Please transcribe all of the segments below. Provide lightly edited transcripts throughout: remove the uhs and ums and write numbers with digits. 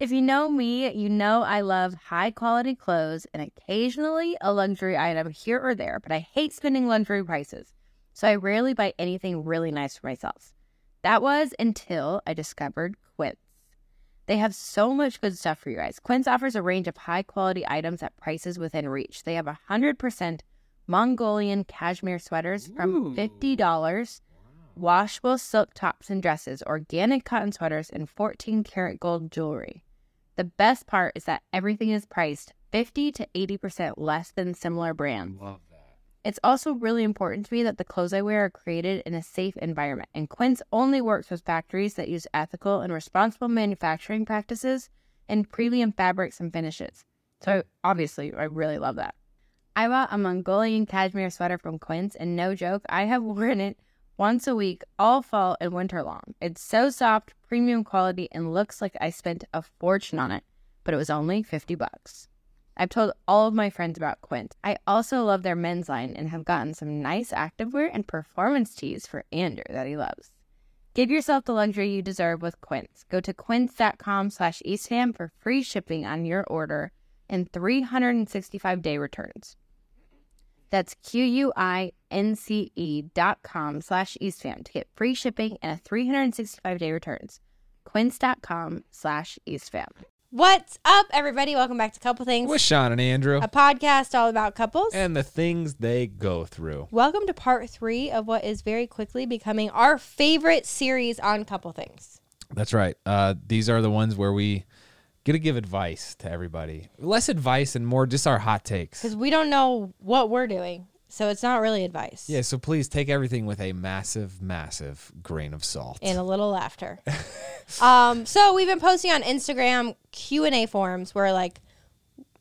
If you know me, you know I love high-quality clothes and occasionally a luxury item here or there, but I hate spending luxury prices, so I rarely buy anything really nice for myself. That was until I discovered Quince. They have so much good stuff for you guys. Quince offers a range of high-quality items at prices within reach. They have 100% Mongolian cashmere sweaters from $50, washable silk tops and dresses, organic cotton sweaters, and 14-karat gold jewelry. The best part is that everything is priced 50 to 80% less than similar brands. Love that. It's also really important to me that the clothes I wear are created in a safe environment, and Quince only works with factories that use ethical and responsible manufacturing practices and premium fabrics and finishes. So, obviously, I really love that. I bought a Mongolian cashmere sweater from Quince, and no joke, I have worn it once a week, all fall and winter long. It's so soft, premium quality, and looks like I spent a fortune on it, but it was only $50. I've told all of my friends about Quince. I also love their men's line and have gotten some nice activewear and performance tees for Andrew that he loves. Give yourself the luxury you deserve with Quince. Go to quince.com/Eastham for free shipping on your order and 365-day returns. That's quince.com/EastFam to get free shipping and a 365-day returns. Quince.com/EastFam. What's up, everybody? Welcome back to Couple Things with Sean and Andrew, a podcast all about couples and the things they go through. Welcome to part 3 of what is very quickly becoming our favorite series on Couple Things. That's right. These are the ones where we going to give advice to everybody. Less advice and more just our hot takes. Because we don't know what we're doing, so it's not really advice. Yeah, so please take everything with a massive, massive grain of salt. And a little laughter. So we've been posting on Instagram Q&A forums where, like,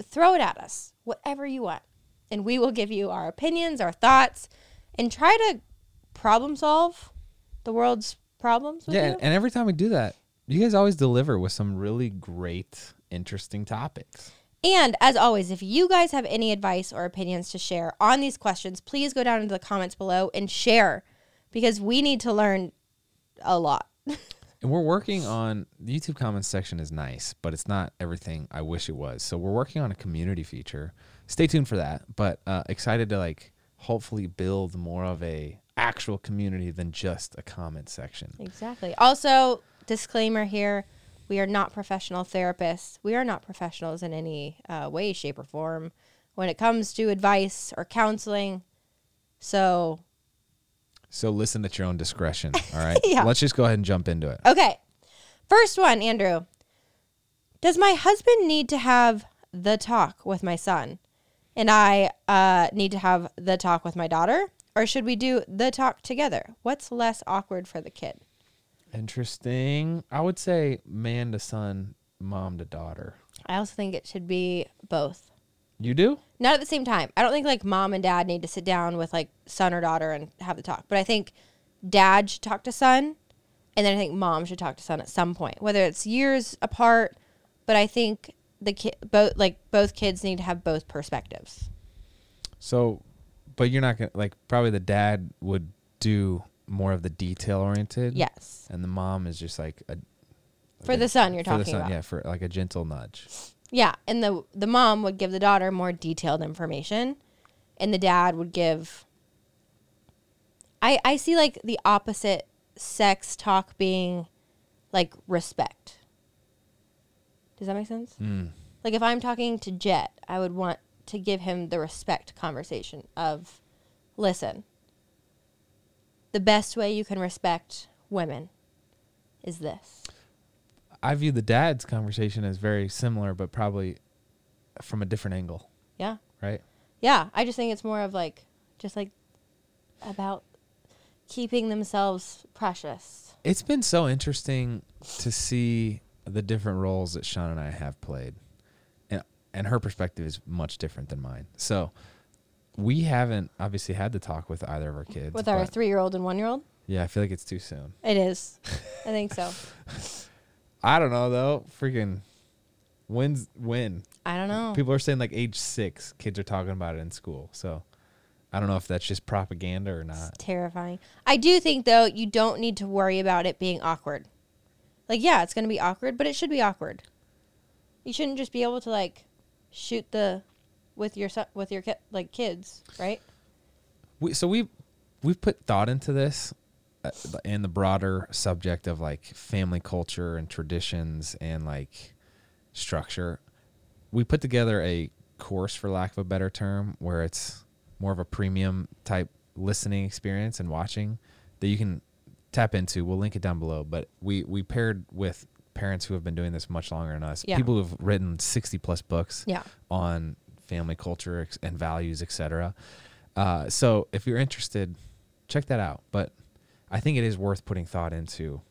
throw it at us, whatever you want. And we will give you our opinions, our thoughts, and try to problem solve the world's problems with you. Yeah, and every time we do that, you guys always deliver with some really great, interesting topics. And as always, if you guys have any advice or opinions to share on these questions, please go down into the comments below and share, because we need to learn a lot. And we're working on, the YouTube comments section is nice, but it's not everything I wish it was. So we're working on a community feature. Stay tuned for that, but excited to hopefully build more of a actual community than just a comment section. Exactly. Also, disclaimer here, we are not professional therapists. We are not professionals in any way, shape, or form when it comes to advice or counseling. So listen at your own discretion, all right? Yeah. Let's just go ahead and jump into it. Okay. First one, Andrew. Does my husband need to have the talk with my son? And I need to have the talk with my daughter? Or should we do the talk together? What's less awkward for the kid? Interesting. I would say man to son, mom to daughter. I also think it should be both. You do? Not at the same time. I don't think mom and dad need to sit down with son or daughter and have the talk. But I think dad should talk to son, and then I think mom should talk to son at some point, whether it's years apart. But I think the both kids need to have both perspectives. So, but you're not gonna probably the dad would do more of the detail oriented. Yes. And the mom is just for the son, yeah, for a gentle nudge. Yeah. And the mom would give the daughter more detailed information, and the dad would give, I see the opposite sex talk being respect. Does that make sense? Mm. If I'm talking to Jet, I would want to give him the respect conversation of, listen, the best way you can respect women is this. I view the dad's conversation as very similar, but probably from a different angle. Yeah. Right? Yeah. I just think it's more of about keeping themselves precious. It's been so interesting to see the different roles that Sean and I have played. And her perspective is much different than mine. So we haven't obviously had to talk with either of our kids. With our 3-year-old and 1-year-old? Yeah, I feel like it's too soon. It is. I think so. I don't know, though. Freaking, when? I don't know. People are saying age 6, kids are talking about it in school. So I don't know if that's just propaganda or not. It's terrifying. I do think, though, you don't need to worry about it being awkward. Yeah, it's going to be awkward, but it should be awkward. You shouldn't just be able to like shoot the with your kids, right? We've put thought into this and the broader subject of like family culture and traditions and like structure. We put together a course, for lack of a better term, where it's more of a premium type listening experience and watching that you can tap into. We'll link it down below, but we paired with parents who have been doing this much longer than us. Yeah. People who've written 60 plus books on family culture and values, etc. So if you're interested, check that out. But I think it is worth putting thought into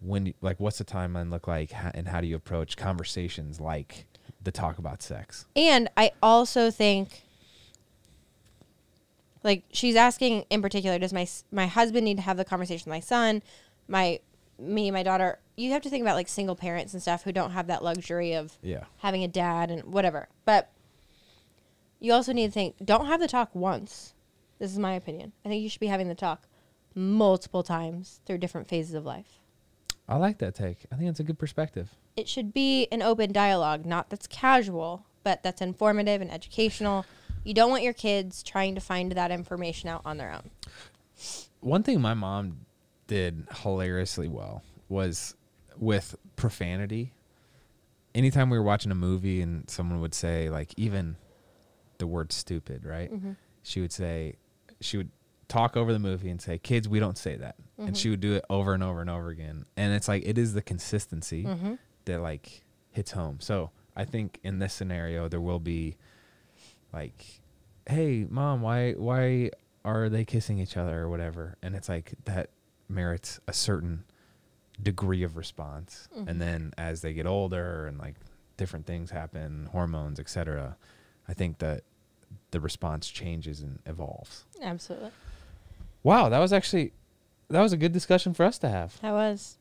when, like, what's the timeline look like, and how do you approach conversations like the talk about sex? And I also think, like, she's asking in particular, does my husband need to have the conversation with my son? My daughter. You have to think about like single parents and stuff who don't have that luxury of having a dad and whatever. But you also need to think, don't have the talk once. This is my opinion. I think you should be having the talk multiple times through different phases of life. I like that take. I think that's a good perspective. It should be an open dialogue, not that's casual, but that's informative and educational. You don't want your kids trying to find that information out on their own. One thing my mom did hilariously well was with profanity. Anytime we were watching a movie and someone would say, like, even the word stupid, right? Mm-hmm. She would talk over the movie and say, kids, we don't say that. Mm-hmm. And she would do it over and over and over again. And it's like, it is the consistency that like hits home. So I think in this scenario, there will be like, hey mom, why are they kissing each other or whatever? And it's like, that merits a certain degree of response. Mm-hmm. And then as they get older and like different things happen, hormones, etc., I think that the response changes and evolves. Absolutely. Wow, that was a good discussion for us to have. That was.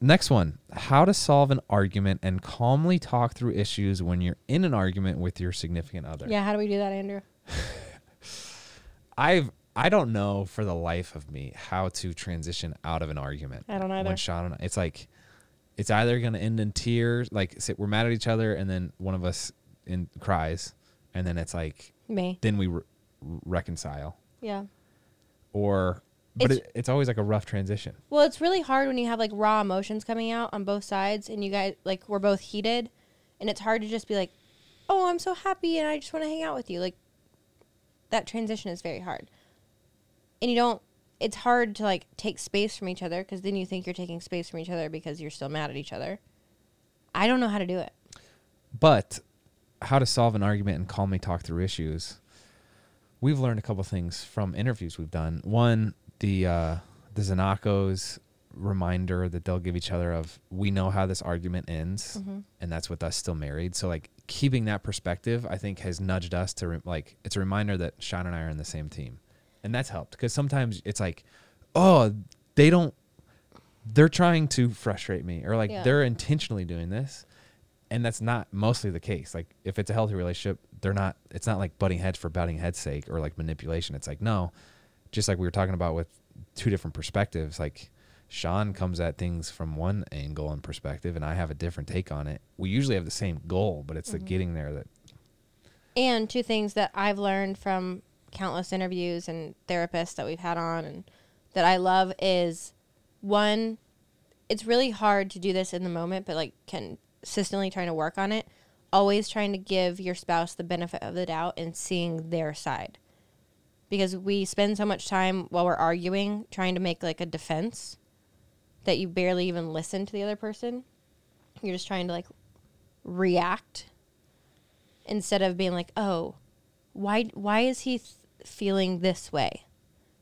Next one, how to solve an argument and calmly talk through issues when you're in an argument with your significant other. Yeah, how do we do that, Andrew? I don't know for the life of me how to transition out of an argument. I don't either. When Sean and I, it's like, it's either going to end in tears, like we're mad at each other and then one of us cries, and then it's like, me. Then we reconcile. Yeah. Or... But it's always like a rough transition. Well, it's really hard when you have like raw emotions coming out on both sides, and you guys like we're both heated, and it's hard to just be like, "Oh, I'm so happy, and I just want to hang out with you." Like that transition is very hard, and you don't. It's hard to like take space from each other because then you think you're taking space from each other because you're still mad at each other. I don't know how to do it. But how to solve an argument and calmly talk through issues? We've learned a couple things from interviews we've done. One. The Zanakos reminder that they'll give each other of, we know how this argument ends, and that's with us still married. So like keeping that perspective, I think, has nudged us to like, it's a reminder that Sean and I are on the same team, and that's helped because sometimes it's like, oh, they're trying to frustrate me, or like they're intentionally doing this. And that's not mostly the case. Like if it's a healthy relationship, it's not like butting heads for butting head's sake or like manipulation. It's like, no, just like we were talking about with two different perspectives, like Sean comes at things from one angle and perspective, and I have a different take on it. We usually have the same goal, but it's the getting there that. And two things that I've learned from countless interviews and therapists that we've had on and that I love is, one, it's really hard to do this in the moment, but like consistently trying to work on it, always trying to give your spouse the benefit of the doubt and seeing their side. Because we spend so much time while we're arguing trying to make like a defense that you barely even listen to the other person. You're just trying to like react instead of being like, oh, why is he feeling this way?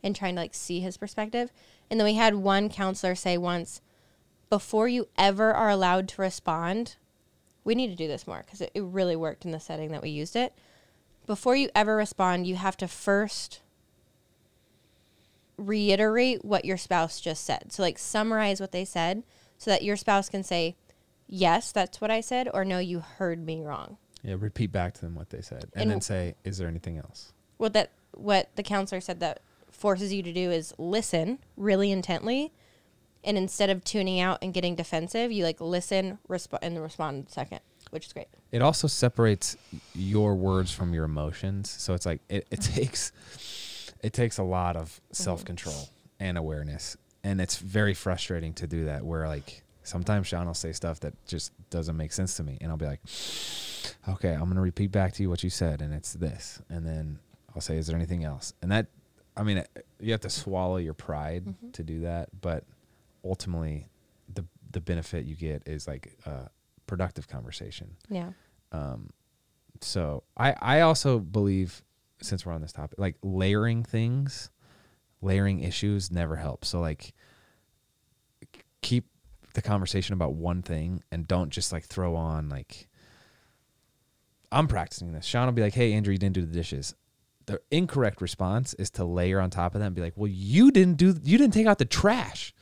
And trying to like see his perspective. And then we had one counselor say once, before you ever are allowed to respond, we need to do this more because it really worked in the setting that we used it. Before you ever respond, you have to first reiterate what your spouse just said. So, like, summarize what they said so that your spouse can say, yes, that's what I said, or no, you heard me wrong. Yeah, repeat back to them what they said and then say, is there anything else? What the counselor said that forces you to do is listen really intently And instead of tuning out and getting defensive, you like listen and respond second, which is great. It also separates your words from your emotions. So it's like it takes a lot of self-control and awareness. And it's very frustrating to do that, where like sometimes Sean will say stuff that just doesn't make sense to me. And I'll be like, okay, I'm going to repeat back to you what you said. And it's this. And then I'll say, is there anything else? And that, I mean, you have to swallow your pride to do that. But ultimately, the benefit you get is like a productive conversation. Yeah. So I also believe, since we're on this topic, like layering issues never helps. So like keep the conversation about one thing and don't just like throw on like, I'm practicing this. Sean will be like, hey, Andrew, you didn't do the dishes. The incorrect response is to layer on top of that and be like, well, you didn't take out the trash.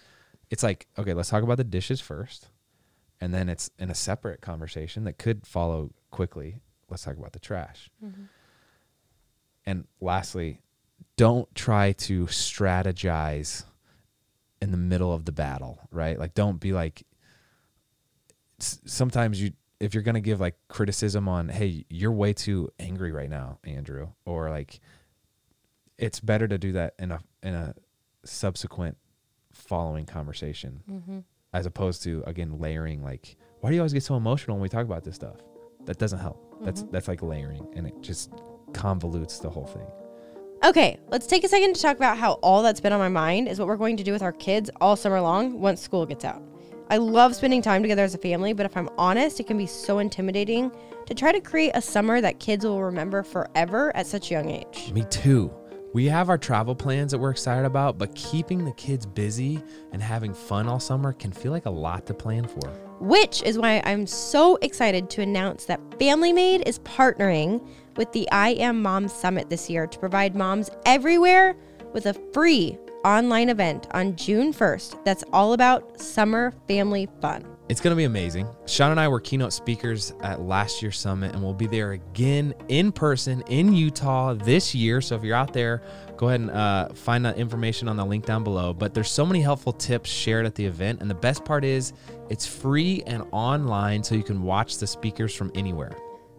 It's like, okay, let's talk about the dishes first. And then it's in a separate conversation that could follow quickly. Let's talk about the trash. Mm-hmm. And lastly, don't try to strategize in the middle of the battle, right? Like, don't be like, sometimes if you're going to give like criticism on, hey, you're way too angry right now, Andrew, or like, it's better to do that in a subsequent following conversation, as opposed to, again, layering, like, why do you always get so emotional when we talk about this stuff? That doesn't help. That's like layering, and it just convolutes the whole thing. Okay, let's take a second to talk about how all that's been on my mind is what we're going to do with our kids all summer long once school gets out. I love spending time together as a family, but if I'm honest, it can be so intimidating to try to create a summer that kids will remember forever at such a young age. Me too. We have our travel plans that we're excited about, but keeping the kids busy and having fun all summer can feel like a lot to plan for. Which is why I'm so excited to announce that Family Made is partnering with the I Am Mom Summit this year to provide moms everywhere with a free online event on June 1st that's all about summer family fun. It's going to be amazing. Sean and I were keynote speakers at last year's summit, and we'll be there again in person in Utah this year. So if you're out there, go ahead and find that information on the link down below. But there's so many helpful tips shared at the event. And the best part is it's free and online, so you can watch the speakers from anywhere.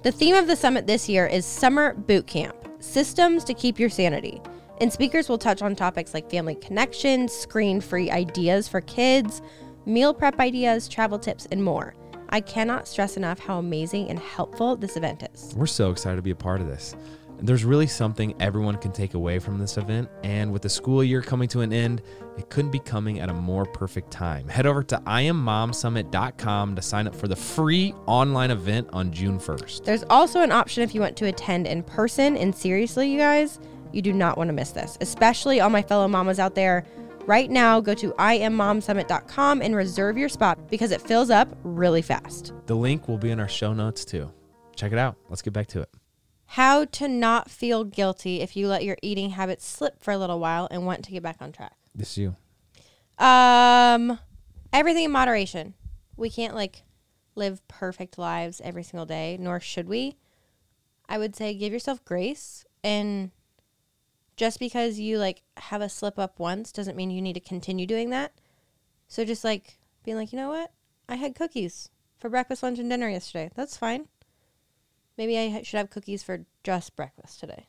The theme of the summit this year is Summer Boot Camp, Systems to Keep Your Sanity. And speakers will touch on topics like family connection, screen-free ideas for kids, meal prep ideas, travel tips, and more. I cannot stress enough how amazing and helpful this event is. We're so excited to be a part of this. There's really something everyone can take away from this event, and with the school year coming to an end, it couldn't be coming at a more perfect time. Head over to IamMomSummit.com to sign up for the free online event on June 1st. There's also an option if you want to attend in person, and seriously, you guys, you do not want to miss this, especially all my fellow mamas out there. Right now, go to IamMomSummit.com and reserve your spot because it fills up really fast. The link will be in our show notes too. Check it out. Let's get back to it. How to not feel guilty if you let your eating habits slip for a little while and want to get back on track. This is you. Everything in moderation. We can't like live perfect lives every single day, nor should we. I would say give yourself grace, and just because you, like, have a slip-up once doesn't mean you need to continue doing that. So just, like, being like, you know what? I had cookies for breakfast, lunch, and dinner yesterday. That's fine. Maybe I should have cookies for just breakfast today.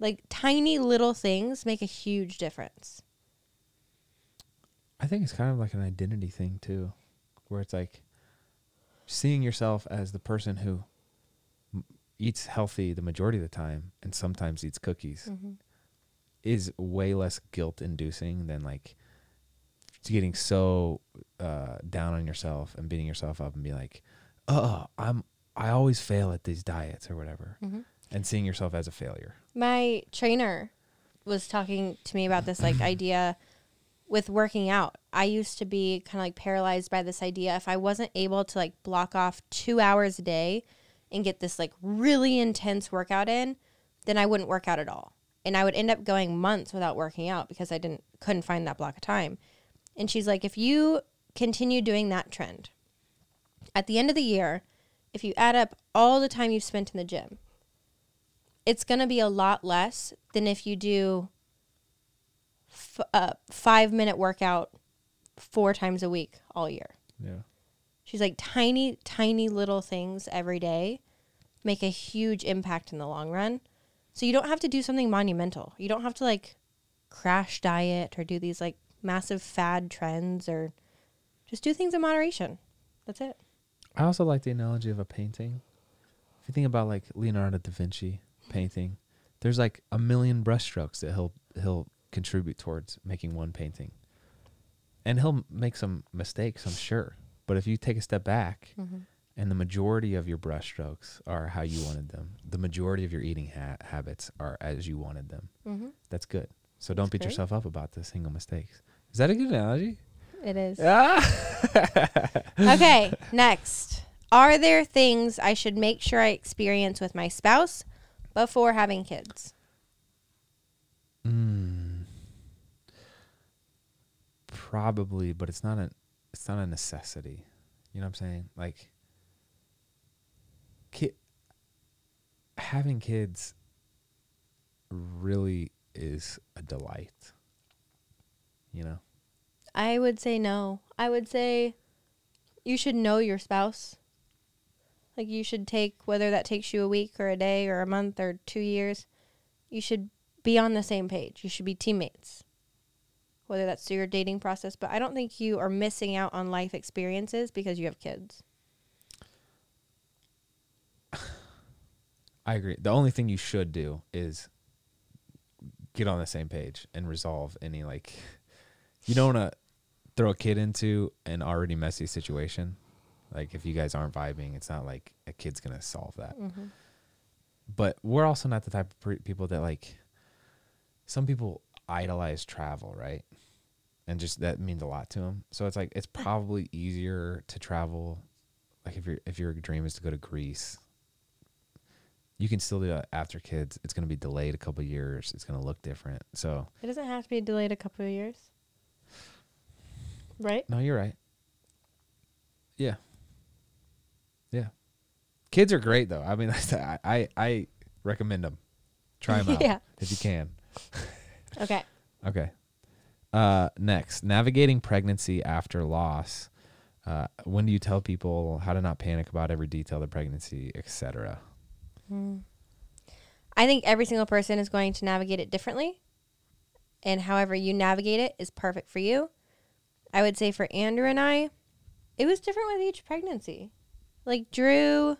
Like, tiny little things make a huge difference. I think it's kind of like an identity thing, too, where it's, like, seeing yourself as the person who eats healthy the majority of the time and sometimes eats cookies is way less guilt inducing than like getting so down on yourself and beating yourself up and be like, I always fail at these diets or whatever, and seeing yourself as a failure. My trainer was talking to me about this like idea with working out. I used to be kind of like paralyzed by this idea. If I wasn't able to like block off 2 hours a day and get this like really intense workout in, then I wouldn't work out at all. And I would end up going months without working out because I couldn't find that block of time. And she's like, if you continue doing that trend, at the end of the year, if you add up all the time you've spent in the gym, it's going to be a lot less than if you do a 5-minute workout 4 times a week all year. Yeah. She's like, tiny, tiny little things every day make a huge impact in the long run. So you don't have to do something monumental. You don't have to like crash diet or do these like massive fad trends, or just do things in moderation. That's it. I also like the analogy of a painting. If you think about like Leonardo da Vinci painting, there's like 1,000,000 brushstrokes that he'll contribute towards making one painting. And he'll make some mistakes, I'm sure. But if you take a step back, mm-hmm. and the majority of your brushstrokes are how you wanted them, the majority of your eating habits are as you wanted them, mm-hmm. that's good. So don't beat yourself up about the single mistakes. Is that a good analogy? It is. Ah! Okay, next. Are there things I should make sure I experience with my spouse before having kids? Probably, but it's not a necessity. You know what I'm saying? Like, having kids really is a delight. You know? I would say no. I would say you should know your spouse. Like, you should take, whether that takes you a week or a day or a month or 2 years, you should be on the same page. You should be teammates, whether that's through your dating process. But I don't think you are missing out on life experiences because you have kids. I agree. The only thing you should do is get on the same page and resolve any, like, you don't want to throw a kid into an already messy situation. Like, if you guys aren't vibing, it's not like a kid's going to solve that. Mm-hmm. But we're also not the type of people that, like, some people idolize travel, right? And just that means a lot to them. So it's like, it's probably easier to travel. Like, if your dream is to go to Greece, you can still do that after kids. It's going to be delayed a couple of years. It's going to look different. So it doesn't have to be delayed a couple of years. Right? No, you're right. Yeah. Yeah. Kids are great, though. I mean, I recommend them. Try them out if you can. Okay. Okay. Next, navigating pregnancy after loss. When do you tell people how to not panic about every detail of pregnancy, etc.? I think every single person is going to navigate it differently. And however you navigate it is perfect for you. I would say for Andrew and I, it was different with each pregnancy. Like Drew,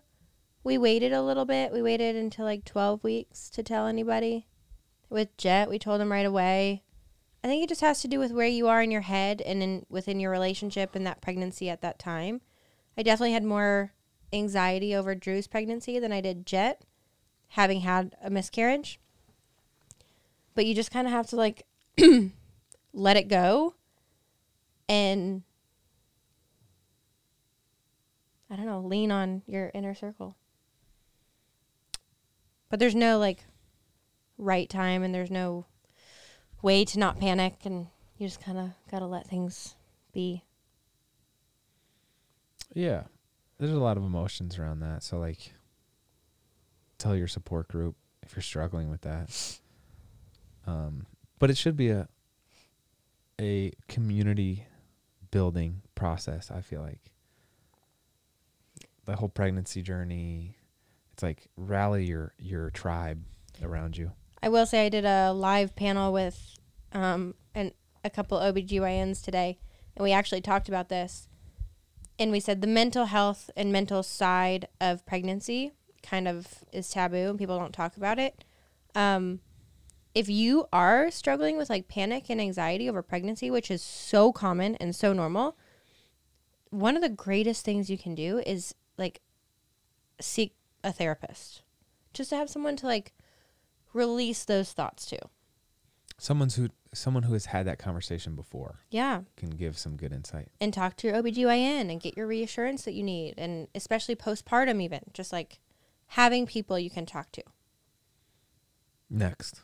we waited a little bit. We waited until like 12 weeks to tell anybody. With Jet, we told him right away. I think it just has to do with where you are in your head and within your relationship and that pregnancy at that time. I definitely had more anxiety over Drew's pregnancy than I did Jet, having had a miscarriage. But you just kind of have to like let it go. And I don't know, lean on your inner circle. But there's no like right time, and there's no way to not panic, and you just kind of got to let things be. Yeah. There's a lot of emotions around that. So like, tell your support group if you're struggling with that. But it should be a community building process, I feel like. The whole pregnancy journey, it's like rally your tribe around you. I will say I did a live panel with a couple OBGYNs today, and we actually talked about this. And we said the mental health and mental side of pregnancy kind of is taboo, and people don't talk about it. If you are struggling with like panic and anxiety over pregnancy, which is so common and so normal, one of the greatest things you can do is like seek a therapist, just to have someone to like release those thoughts to. Someone who has had that conversation before. Yeah. Can give some good insight. And talk to your OBGYN and get your reassurance that you need. And especially postpartum, even just like having people you can talk to. Next.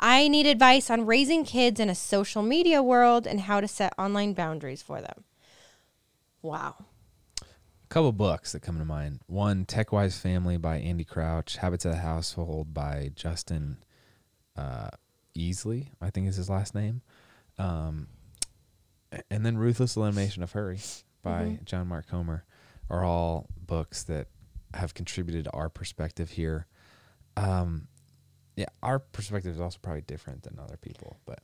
I need advice on raising kids in a social media world and how to set online boundaries for them. Wow. A couple books that come to mind. One, Techwise Family by Andy Crouch, Habits of the Household by Justin Easley, I think is his last name. and then Ruthless Elimination of Hurry by John Mark Comer are all books that have contributed to our perspective here. Yeah, our perspective is also probably different than other people, but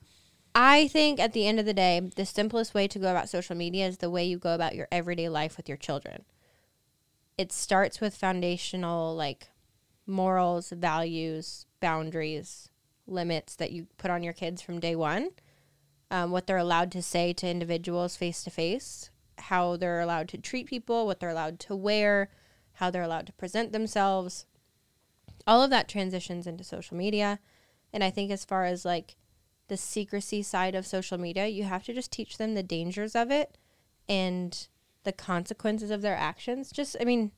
I think at the end of the day, the simplest way to go about social media is the way you go about your everyday life with your children. It starts with foundational, like, morals, values, boundaries, limits that you put on your kids from day one, what they're allowed to say to individuals face-to-face, how they're allowed to treat people, what they're allowed to wear, how they're allowed to present themselves. All of that transitions into social media. And I think as far as, like, the secrecy side of social media, you have to just teach them the dangers of it and the consequences of their actions. Just, I mean,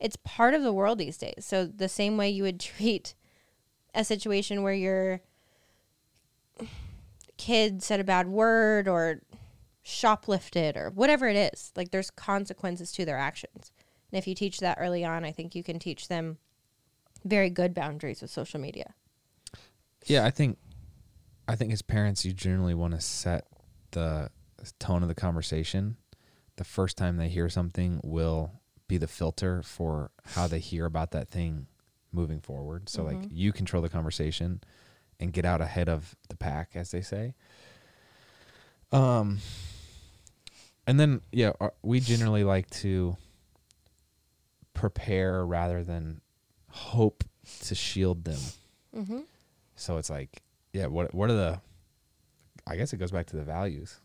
it's part of the world these days. So the same way you would treat a situation where your kid said a bad word or shoplifted or whatever it is, like, there's consequences to their actions. And if you teach that early on, I think you can teach them very good boundaries with social media. Yeah, I think as parents, you generally want to set the tone of the conversation. The first time they hear something will be the filter for how they hear about that thing moving forward. So, like, you control the conversation and get out ahead of the pack, as they say. And then, yeah, we generally like to prepare rather than hope to shield them. So it's like, yeah, what are the, I guess it goes back to the values,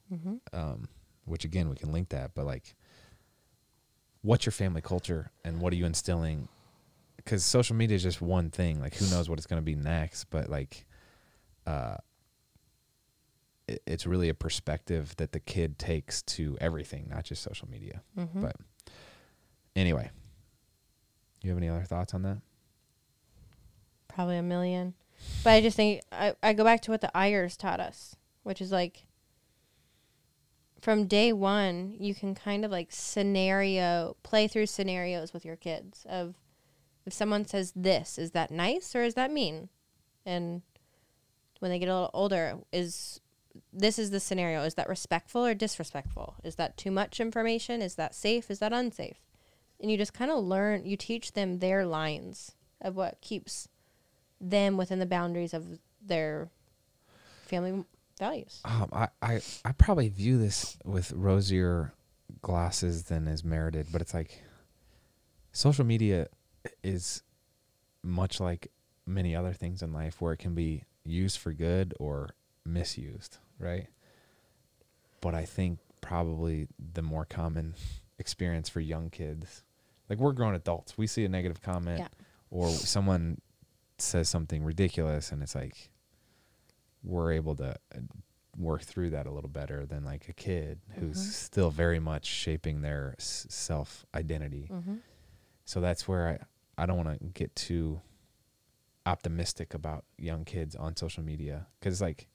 which, again, we can link that. But, like, what's your family culture and what are you instilling? Because social media is just one thing. Like, who knows what it's going to be next? But, like, it's really a perspective that the kid takes to everything, not just social media. But anyway, you have any other thoughts on that? Probably a million. But I just think I go back to what the Ayers taught us, which is, like, from day one, you can kind of, like, play through scenarios with your kids of, if someone says this, is that nice or is that mean? And when they get a little older, this is the scenario. Is that respectful or disrespectful? Is that too much information? Is that safe? Is that unsafe? And you just kind of learn, you teach them their lines of what keeps them within the boundaries of their family values. I probably view this with rosier glasses than is merited, but it's like social media is much like many other things in life where it can be used for good or misused, right? But I think probably the more common experience for young kids, like, we're grown adults, we see a negative comment or someone says something ridiculous, and it's like we're able to work through that a little better than, like, a kid who's still very much shaping their self identity. So that's where I don't want to get too optimistic about young kids on social media, because, like,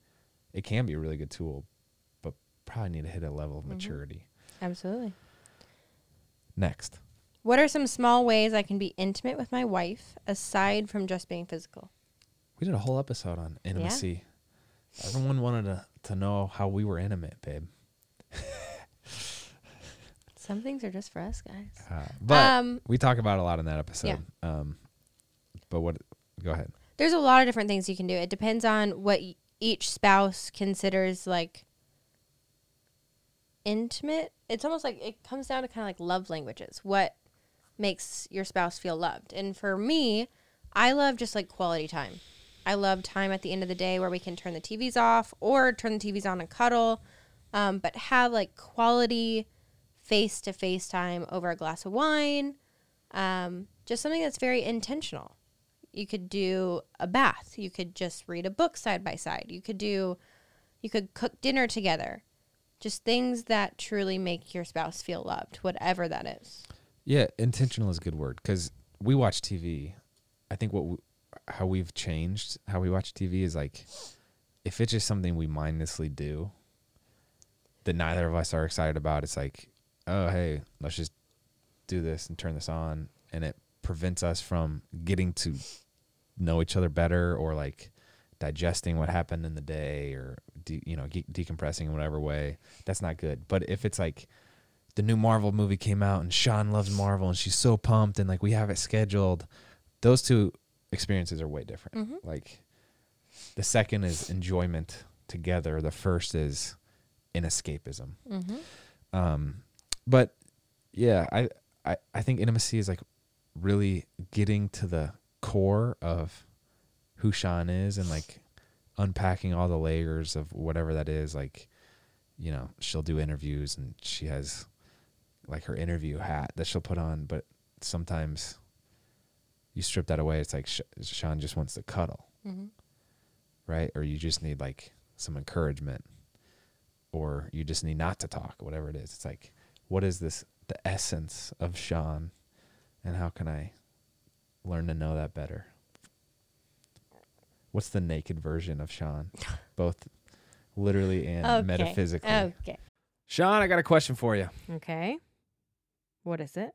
it can be a really good tool, but probably need to hit a level of maturity. Absolutely. Next. What are some small ways I can be intimate with my wife aside from just being physical? We did a whole episode on intimacy. Yeah. Everyone wanted to know how we were intimate, babe. Some things are just for us, guys. But we talk about a lot in that episode. Yeah. But go ahead. There's a lot of different things you can do. It depends on what each spouse considers, like, intimate. It's almost like it comes down to kind of like love languages. What makes your spouse feel loved? And for me, I love just, like, quality time. I love time at the end of the day where we can turn the TVs off or turn the TVs on and cuddle, but have, like, quality face-to-face time over a glass of wine, just something that's very intentional. You could do a bath. You could just read a book side by side. You could cook dinner together. Just things that truly make your spouse feel loved, whatever that is. Yeah, intentional is a good word, because we watch TV. I think how we've changed how we watch TV is, like, if it's just something we mindlessly do that neither of us are excited about, it's like, oh, hey, let's just do this and turn this on. And it prevents us from getting to know each other better or, like, digesting what happened in the day or, decompressing in whatever way, that's not good. But if it's like the new Marvel movie came out and Sean loves Marvel and she's so pumped and like we have it scheduled, those two experiences are way different. Mm-hmm. Like the second is enjoyment together. The first is an escapism. Mm-hmm. But yeah, I think intimacy is like really getting to the core of who Sean is and like unpacking all the layers of whatever that is. Like, you know, she'll do interviews and she has like her interview hat that she'll put on, but sometimes you strip that away. It's like Sean just wants to cuddle, mm-hmm. right? Or you just need like some encouragement, or you just need not to talk, whatever it is. It's like, what is this, the essence of Sean, and how can I learn to know that better? What's the naked version of Sean, both literally and metaphysically? Okay. Sean, I got a question for you. Okay. What is it?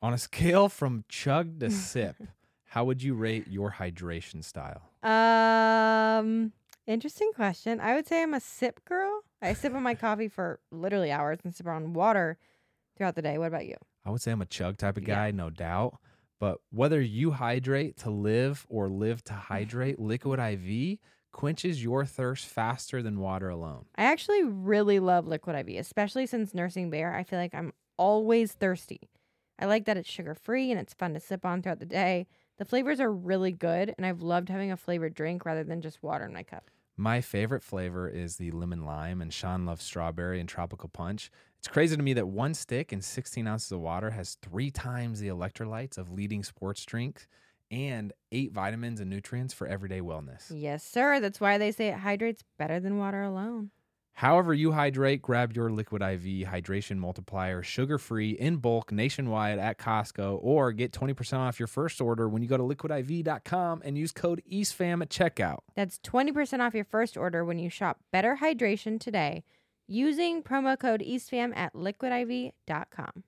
On a scale from chug to sip, how would you rate your hydration style? Interesting question. I would say I'm a sip girl. I sip on my coffee for literally hours and sip on water throughout the day. What about you? I would say I'm a chug type of guy, no doubt. But whether you hydrate to live or live to hydrate, Liquid IV quenches your thirst faster than water alone. I actually really love Liquid IV, especially since nursing Bear. I feel like I'm always thirsty. I like that it's sugar-free and it's fun to sip on throughout the day. The flavors are really good, and I've loved having a flavored drink rather than just water in my cup. My favorite flavor is the lemon lime, and Sean loves strawberry and tropical punch. It's crazy to me that one stick and 16 ounces of water has 3 times the electrolytes of leading sports drinks and 8 vitamins and nutrients for everyday wellness. Yes, sir. That's why they say it hydrates better than water alone. However you hydrate, grab your Liquid IV Hydration Multiplier, sugar-free, in bulk, nationwide at Costco, or get 20% off your first order when you go to liquidiv.com and use code EASTFAM at checkout. That's 20% off your first order when you shop Better Hydration today using promo code EASTFAM at liquidiv.com.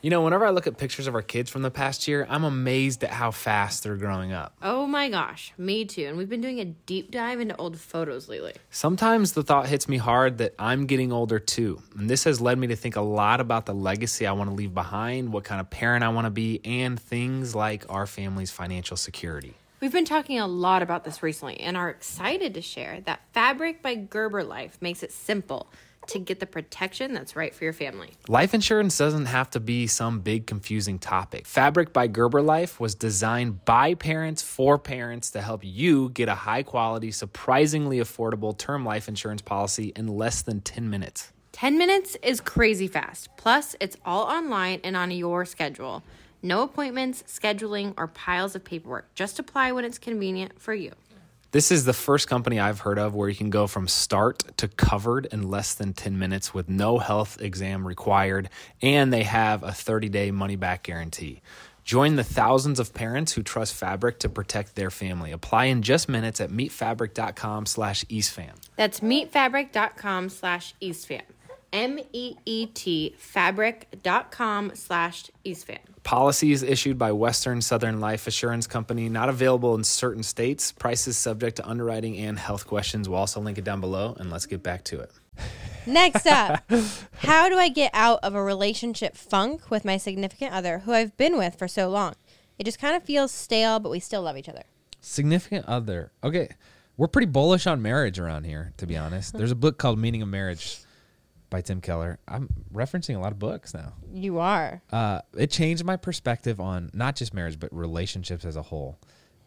You know, whenever I look at pictures of our kids from the past year, I'm amazed at how fast they're growing up. Oh my gosh, me too. And we've been doing a deep dive into old photos lately. Sometimes the thought hits me hard that I'm getting older too. And this has led me to think a lot about the legacy I want to leave behind, what kind of parent I want to be, and things like our family's financial security. We've been talking a lot about this recently and are excited to share that Fabric by Gerber Life makes it simple to get the protection that's right for your family. Life insurance doesn't have to be some big confusing topic. Fabric by Gerber Life was designed by parents for parents to help you get a high quality, surprisingly affordable term life insurance policy in less than 10 minutes. 10 minutes is crazy fast. Plus, it's all online and on your schedule. No appointments, scheduling, or piles of paperwork. Just apply when it's convenient for you. This is the first company I've heard of where you can go from start to covered in less than 10 minutes with no health exam required, and they have a 30-day money-back guarantee. Join the thousands of parents who trust Fabric to protect their family. Apply in just minutes at meetfabric.com/eastfam. That's meetfabric.com/eastfam. MEET fabric.com/eastfam. Policies issued by Western Southern Life Assurance Company, not available in certain states. Prices subject to underwriting and health questions. We'll also link it down below, and let's get back to it. Next up, how do I get out of a relationship funk with my significant other who I've been with for so long? It just kind of feels stale, but we still love each other. Significant other. Okay. We're pretty bullish on marriage around here, to be honest. There's a book called Meaning of Marriage by Tim Keller. I'm referencing a lot of books now. You are. It changed my perspective on not just marriage, but relationships as a whole.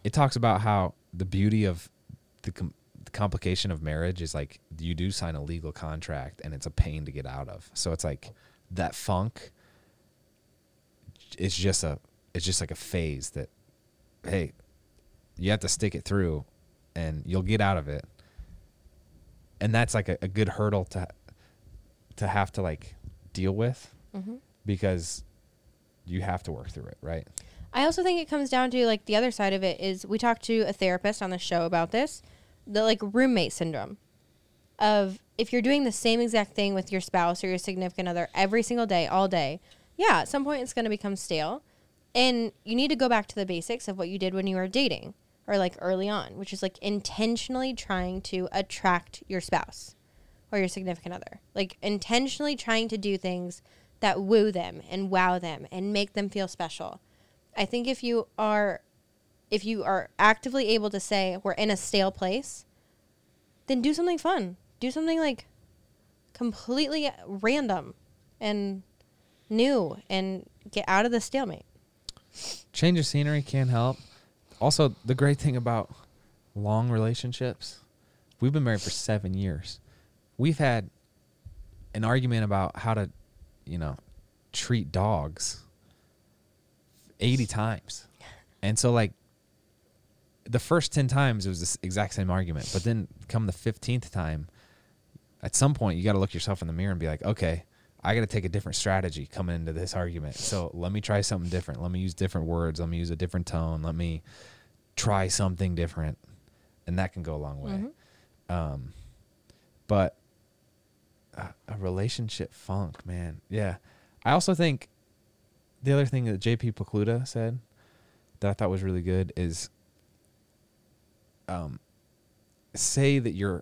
It talks about how the beauty of the complication of marriage is like you do sign a legal contract and it's a pain to get out of. So it's like that funk. It's just like a phase that, hey, you have to stick it through and you'll get out of it. And that's like a good hurdle to have to like deal with, mm-hmm. because you have to work through it, right? I also think it comes down to like the other side of it is we talked to a therapist on the show about this, the like roommate syndrome of if you're doing the same exact thing with your spouse or your significant other every single day, all day, yeah, at some point it's going to become stale and you need to go back to the basics of what you did when you were dating. or like early on, which is like intentionally trying to attract your spouse or your significant other, like intentionally trying to do things that woo them and wow them and make them feel special. I think if you are actively able to say we're in a stale place, then do something fun. Do something like completely random and new and get out of the stalemate. Change of scenery can help. Also, the great thing about long relationships, we've been married for 7 years. We've had an argument about how to, treat dogs 80 times. And so, like, the first 10 times, it was the exact same argument. But then come the 15th time, at some point, you got to look yourself in the mirror and be like, okay, I got to take a different strategy coming into this argument. So let me try something different. Let me use different words. Let me use a different tone. Let me try something different. And that can go a long way. Mm-hmm. But a relationship funk, man. Yeah. I also think the other thing that JP Pakaluta said that I thought was really good is say that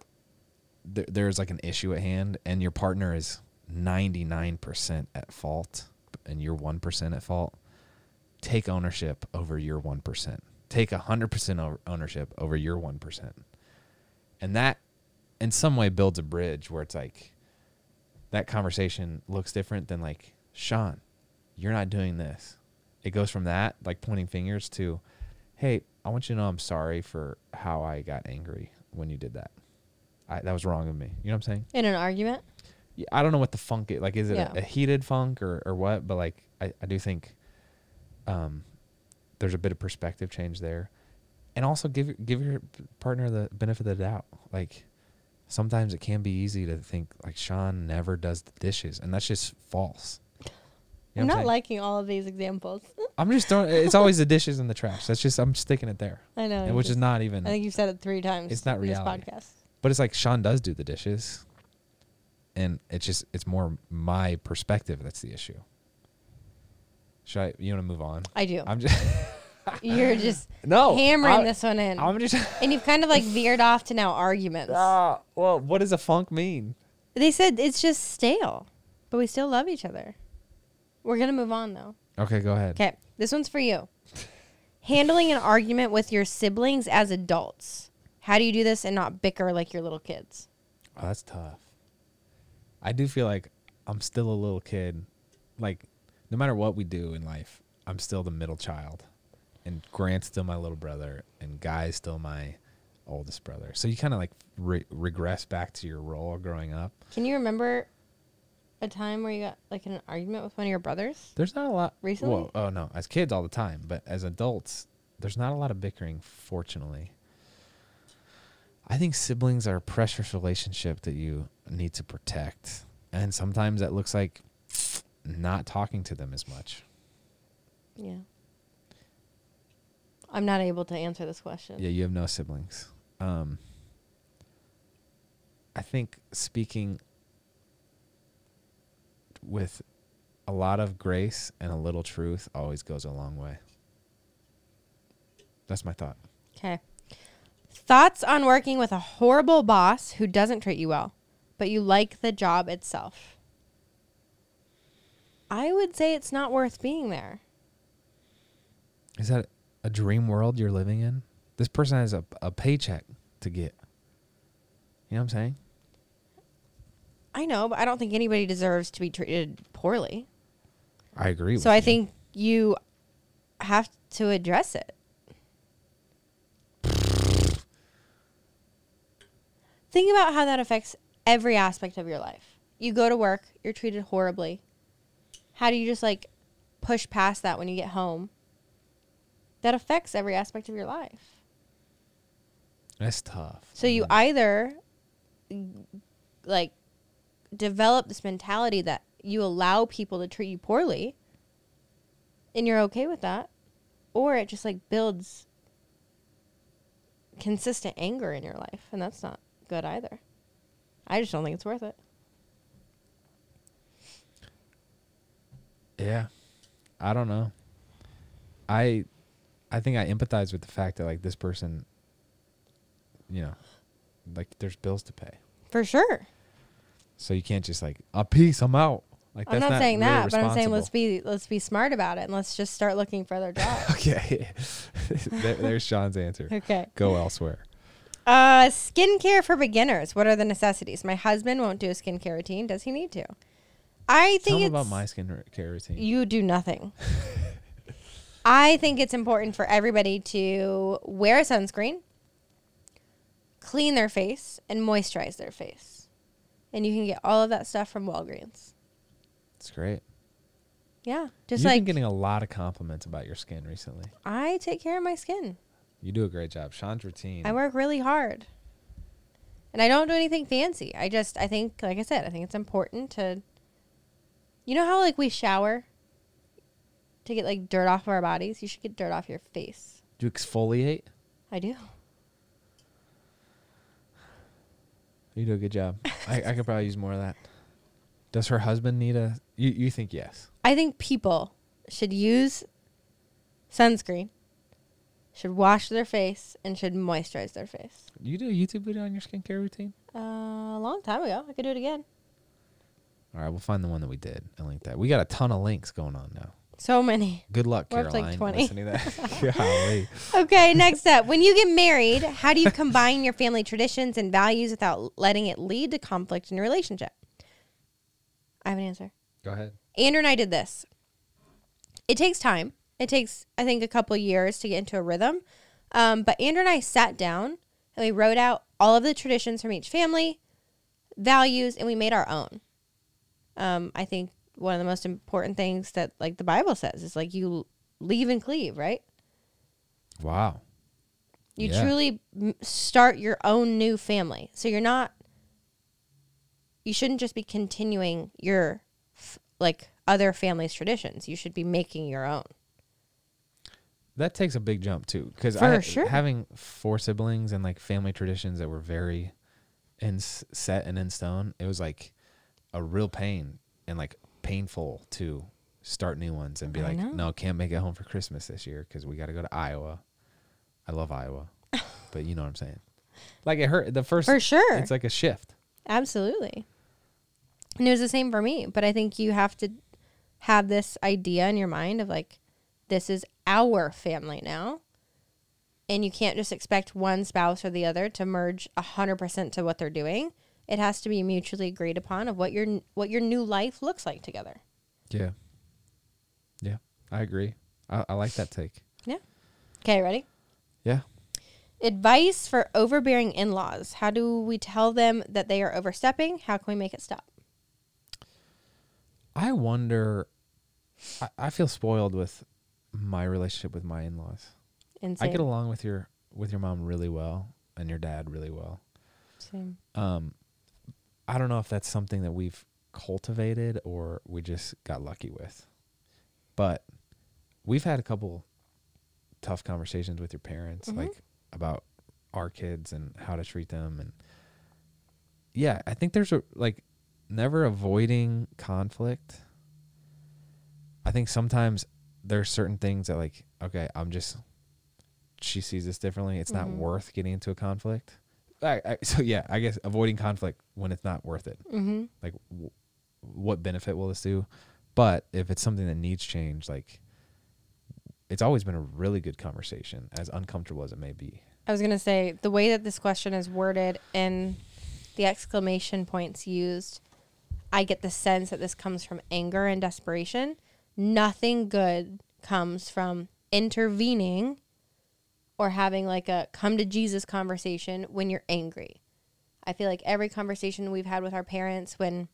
there's like an issue at hand and your partner is 99% at fault and you're 1% at fault. Take ownership over your 1%. Take 100% ownership over your 1%. And that in some way builds a bridge where it's like that conversation looks different than like, Sean, you're not doing this. It goes from that, like pointing fingers, to, hey, I want you to know I'm sorry for how I got angry when you did that. That was wrong of me. You know what I'm saying? In an argument? I don't know what the funk is. Like, is it a heated funk or what? But, like, I do think there's a bit of perspective change there. And also give your partner the benefit of the doubt. Like, sometimes it can be easy to think, like, Sean never does the dishes. And that's just false. You know I'm not liking all of these examples. I'm just throwing... It's always the dishes and the trash. That's just... I'm sticking it there. I know. Which is not even... I think you've said it 3 times. It's not reality. This podcast. But it's like, Sean does do the dishes. And it's just, it's more my perspective that's the issue. You want to move on? I do. I'm just... You're just hammering this one in. I'm just... And you've kind of like veered off to now arguments. Well, what does a funk mean? They said it's just stale, but we still love each other. We're going to move on though. Okay, go ahead. Okay, this one's for you. Handling an argument with your siblings as adults. How do you do this and not bicker like your little kids? Oh, that's tough. I do feel like I'm still a little kid. Like, no matter what we do in life, I'm still the middle child. And Grant's still my little brother. And Guy's still my oldest brother. So you kind of, like, regress back to your role growing up. Can you remember a time where you got, like, in an argument with one of your brothers? There's not a lot. Recently? Whoa, oh, no. As kids, all the time. But as adults, there's not a lot of bickering, fortunately. I think siblings are a precious relationship that you need to protect. And sometimes that looks like not talking to them as much. Yeah. I'm not able to answer this question. Yeah, you have no siblings. I think speaking with a lot of grace and a little truth always goes a long way. That's my thought. Okay. Thoughts on working with a horrible boss who doesn't treat you well, but you like the job itself? I would say it's not worth being there. Is that a dream world you're living in? This person has a paycheck to get. You know what I'm saying? I know, but I don't think anybody deserves to be treated poorly. I agree with you. So I think you have to address it. Think about how that affects every aspect of your life. You go to work, you're treated horribly. How do you just like push past that when you get home? That affects every aspect of your life. That's tough. So you either like develop this mentality that you allow people to treat you poorly and you're okay with that, or it just like builds consistent anger in your life, and that's not good either. I just don't think it's worth it. Yeah. I don't know. I I think I empathize with the fact that like this person, you know, like there's bills to pay. For sure. So you can't just like, oh, peace, I'm out. Like, I'm not saying really that, but I'm saying let's be smart about it and let's just start looking for other jobs. Okay. There's Sean's answer. Okay. Go elsewhere. Skincare for beginners. What are the necessities? My husband won't do a skincare routine. Does he need to? I think it's about my skincare routine. You do nothing. I think it's important for everybody to wear a sunscreen, clean their face, and moisturize their face. And you can get all of that stuff from Walgreens. It's great. Yeah. Just You've been getting a lot of compliments about your skin recently. I take care of my skin. You do a great job. Sean's routine. I work really hard. And I don't do anything fancy. I think it's important to, you know how like we shower to get like dirt off of our bodies? You should get dirt off your face. Do you exfoliate? I do. You do a good job. I could probably use more of that. Does her husband need a... You think yes? I think people should use sunscreen, should wash their face, and should moisturize their face. You do a YouTube video on your skincare routine? A long time ago. I could do it again. All right, we'll find the one that we did and link that. We got a ton of links going on now. So many. Good luck, Caroline. We're up to like 20. Listening to that. Golly. Okay, next up. When you get married, how do you combine your family traditions and values without letting it lead to conflict in your relationship? I have an answer. Go ahead. Andrew and I did this. It takes time. It takes, I think, a couple years to get into a rhythm. But Andrew and I sat down and we wrote out all of the traditions from each family, values, and we made our own. I think one of the most important things that like the Bible says is like you leave and cleave, right? Wow. You truly start your own new family. So you're not, you shouldn't just be continuing your like other family's traditions. You should be making your own. That takes a big jump too. Cause having four siblings and like family traditions that were very set and in stone, it was like a real pain and like painful to start new ones and be like, no, can't make it home for Christmas this year because we got to go to Iowa. I love Iowa, but you know what I'm saying? Like it hurt the first. For sure. It's like a shift. Absolutely. And it was the same for me. But I think you have to have this idea in your mind of like, this is our family now. And you can't just expect one spouse or the other to merge 100% to what they're doing. It has to be mutually agreed upon of what your new life looks like together. Yeah. Yeah, I agree. I like that take. Yeah. Okay, ready? Yeah. Advice for overbearing in-laws. How do we tell them that they are overstepping? How can we make it stop? I wonder, I feel spoiled with my relationship with my in-laws. Insane. I get along with your mom really well and your dad really well. Same. I don't know if that's something that we've cultivated or we just got lucky with. But we've had a couple tough conversations with your parents, like about our kids and how to treat them. And yeah, I think there's never avoiding conflict. I think sometimes there's certain things that like, okay, she sees this differently. It's not worth getting into a conflict. I guess avoiding conflict when it's not worth it. Mm-hmm. Like what benefit will this do? But if it's something that needs change, like it's always been a really good conversation, as uncomfortable as it may be. I was going to say, the way that this question is worded and the exclamation points used, I get the sense that this comes from anger and desperation. Nothing good comes from intervening or having like a come to Jesus conversation when you're angry. I feel like every conversation we've had with our parents when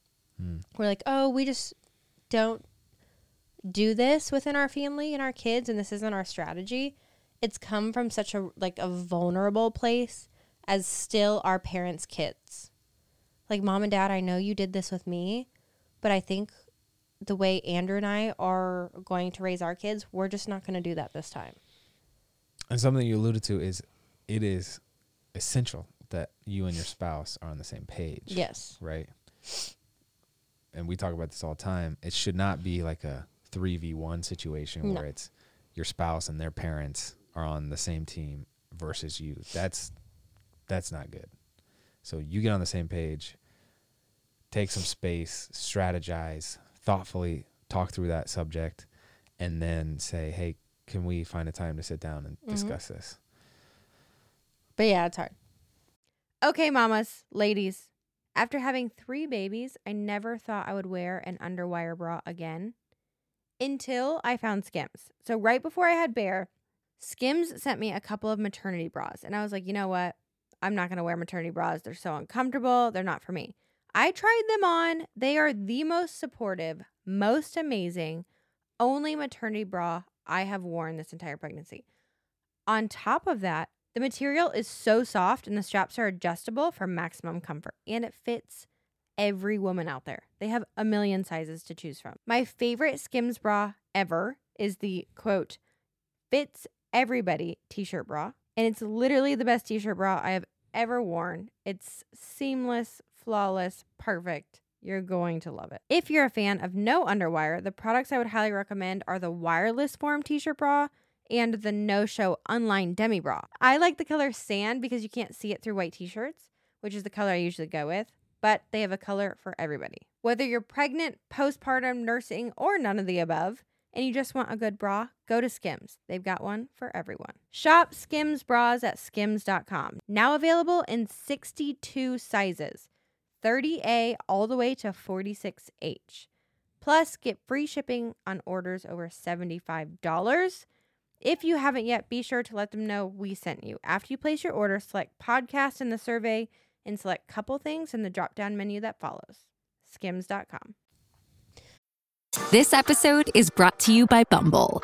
we're like, oh, we just don't do this within our family and our kids and this isn't our strategy. It's come from such a vulnerable place as still our parents' kids. Like, Mom and Dad, I know you did this with me, but I think the way Andrew and I are going to raise our kids, we're just not going to do that this time. And something you alluded to is it is essential that you and your spouse are on the same page. Yes. Right? And we talk about this all the time. It should not be like a 3v1 situation where it's your spouse and their parents are on the same team versus you. That's not good. So you get on the same page, take some space, strategize, thoughtfully talk through that subject, and then say, hey, can we find a time to sit down and discuss this? But yeah, it's hard. Okay, mamas, ladies. After having 3 babies, I never thought I would wear an underwire bra again until I found Skims. So right before I had Bear, Skims sent me a couple of maternity bras. And I was like, you know what? I'm not going to wear maternity bras. They're so uncomfortable. They're not for me. I tried them on. They are the most supportive, most amazing, only maternity bra I have worn this entire pregnancy. On top of that, the material is so soft and the straps are adjustable for maximum comfort, and it fits every woman out there. They have a million sizes to choose from. My favorite Skims bra ever is the, quote, fits everybody t-shirt bra, and it's literally the best t-shirt bra I have ever worn. It's seamless, flawless, perfect. You're going to love it. If you're a fan of no underwire, the products I would highly recommend are the wireless form t-shirt bra and the no-show unlined demi bra. I like the color sand because you can't see it through white t-shirts, which is the color I usually go with, but they have a color for everybody. Whether you're pregnant, postpartum, nursing, or none of the above, and you just want a good bra, go to Skims. They've got one for everyone. Shop Skims bras at skims.com. Now available in 62 sizes, 30A all the way to 46H. Plus, get free shipping on orders over $75. If you haven't yet, be sure to let them know we sent you. After you place your order, select podcast in the survey and select couple things in the drop-down menu that follows. Skims.com. This episode is brought to you by Bumble.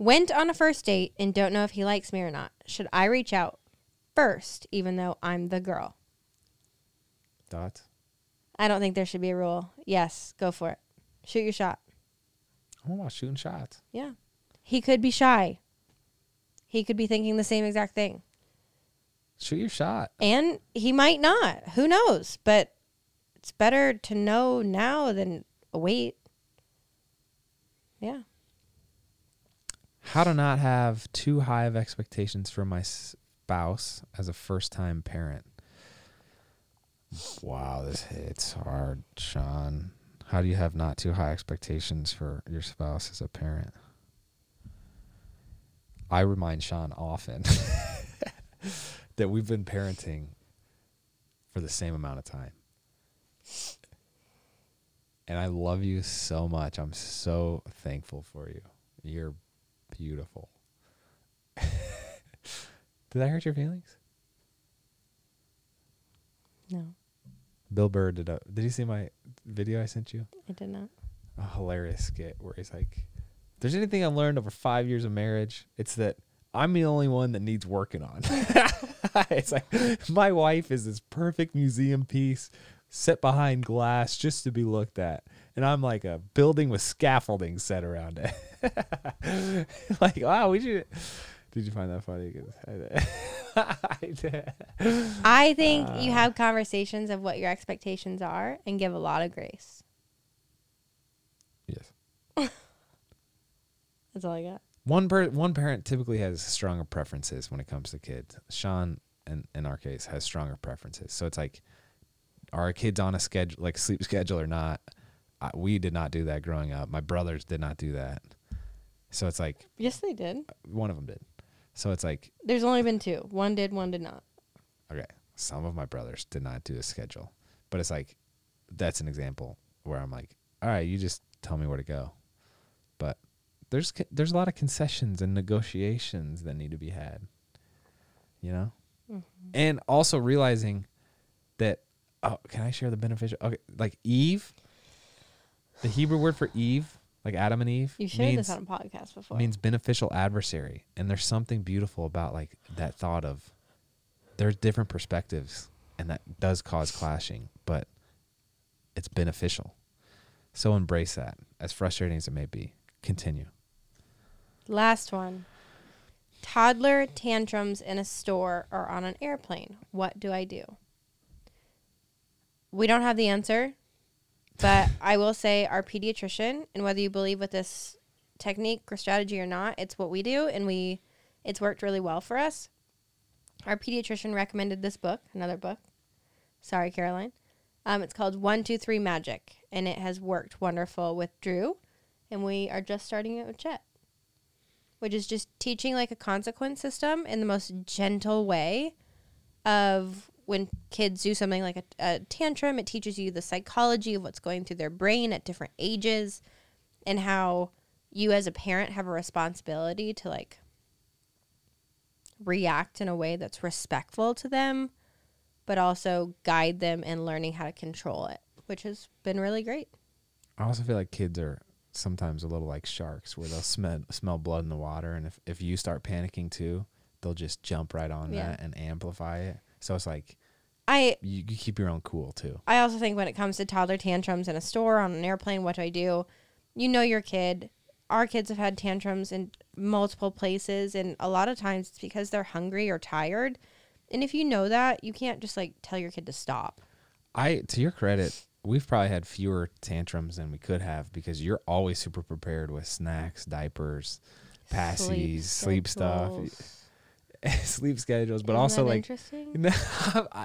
Went on a first date and don't know if he likes me or not. Should I reach out first, even though I'm the girl? Thoughts? I don't think there should be a rule. Yes, go for it. Shoot your shot. I don't want shooting shots. Yeah. He could be shy. He could be thinking the same exact thing. Shoot your shot. And he might not. Who knows? But it's better to know now than wait. Yeah. How to not have too high of expectations for my spouse as a first-time parent. Wow, this hits hard, Sean. How do you have not too high expectations for your spouse as a parent? I remind Sean often that we've been parenting for the same amount of time. And I love you so much. I'm so thankful for you. You're beautiful. Did I hurt your feelings? No. Bill Burr did you see my video I sent you? I did not. A hilarious skit where he's like, if there's anything I learned over 5 years of marriage, it's that I'm the only one that needs working on. It's like, my wife is this perfect museum piece set behind glass just to be looked at. And I'm like a building with scaffolding set around it. Like, wow, we should. Did you find that funny? I did. I think you have conversations of what your expectations are and give a lot of grace. Yes. That's all I got. One parent typically has stronger preferences when it comes to kids. Sean, in our case, has stronger preferences. So it's like, are our kids on a schedule, like sleep schedule or not? We did not do that growing up. My brothers did not do that. So it's like... Yes, they did. One of them did. So it's like... There's only been 2. One did, one did not. Okay. Some of my brothers did not do a schedule. But it's like, that's an example where I'm like, all right, you just tell me where to go. But there's a lot of concessions and negotiations that need to be had. You know? Mm-hmm. And also realizing that... Oh, can I share the beneficial? Okay, like Eve... The Hebrew word for Eve, like Adam and Eve, you shared this on a podcast before. Means beneficial adversary, and there's something beautiful about like that thought of there's different perspectives, and that does cause clashing, but it's beneficial. So embrace that, as frustrating as it may be. Continue. Last one. Toddler tantrums in a store or on an airplane. What do I do? We don't have the answer, but I will say our pediatrician, and whether you believe with this technique or strategy or not, it's what we do, and it's worked really well for us. Our pediatrician recommended this book, another book. Sorry, Caroline. It's called 1-2-3 Magic, and it has worked wonderful with Drew, and we are just starting it with Chet, which is just teaching like a consequence system in the most gentle way of when kids do something like a tantrum. It teaches you the psychology of what's going through their brain at different ages and how you as a parent have a responsibility to like react in a way that's respectful to them, but also guide them in learning how to control it, which has been really great. I also feel like kids are sometimes a little like sharks, where they'll smell blood in the water, and if you start panicking too, they'll just jump right on that and amplify it. So it's like you keep your own cool too. I also think when it comes to toddler tantrums in a store, on an airplane, what do I do? You know your kid. Our kids have had tantrums in multiple places, and a lot of times it's because they're hungry or tired. And if you know that, you can't just like tell your kid to stop. To your credit, we've probably had fewer tantrums than we could have, because you're always super prepared with snacks, diapers, passies, sleep stuff, sleep schedules. But isn't also that like interesting? You know,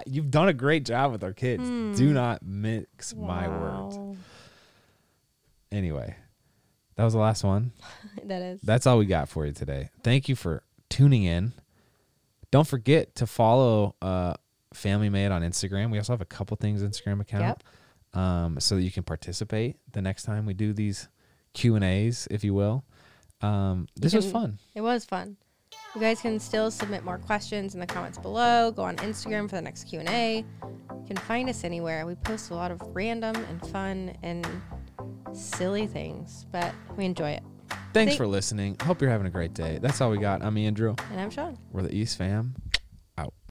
you've done a great job with our kids. Do not mix my words. Anyway, that was the last one. That's all we got for you today. Thank you for tuning in. Don't forget to follow Family Made on Instagram. We also have a Couple Things Instagram account. Yep. So that you can participate the next time we do these Q&As, if you will. This was fun. It was fun. You guys can still submit more questions in the comments below. Go on Instagram for the next Q&A. You can find us anywhere. We post a lot of random and fun and silly things, but we enjoy it. Thanks for listening. Hope you're having a great day. That's all we got. I'm Andrew. And I'm Sean. We're the East Fam.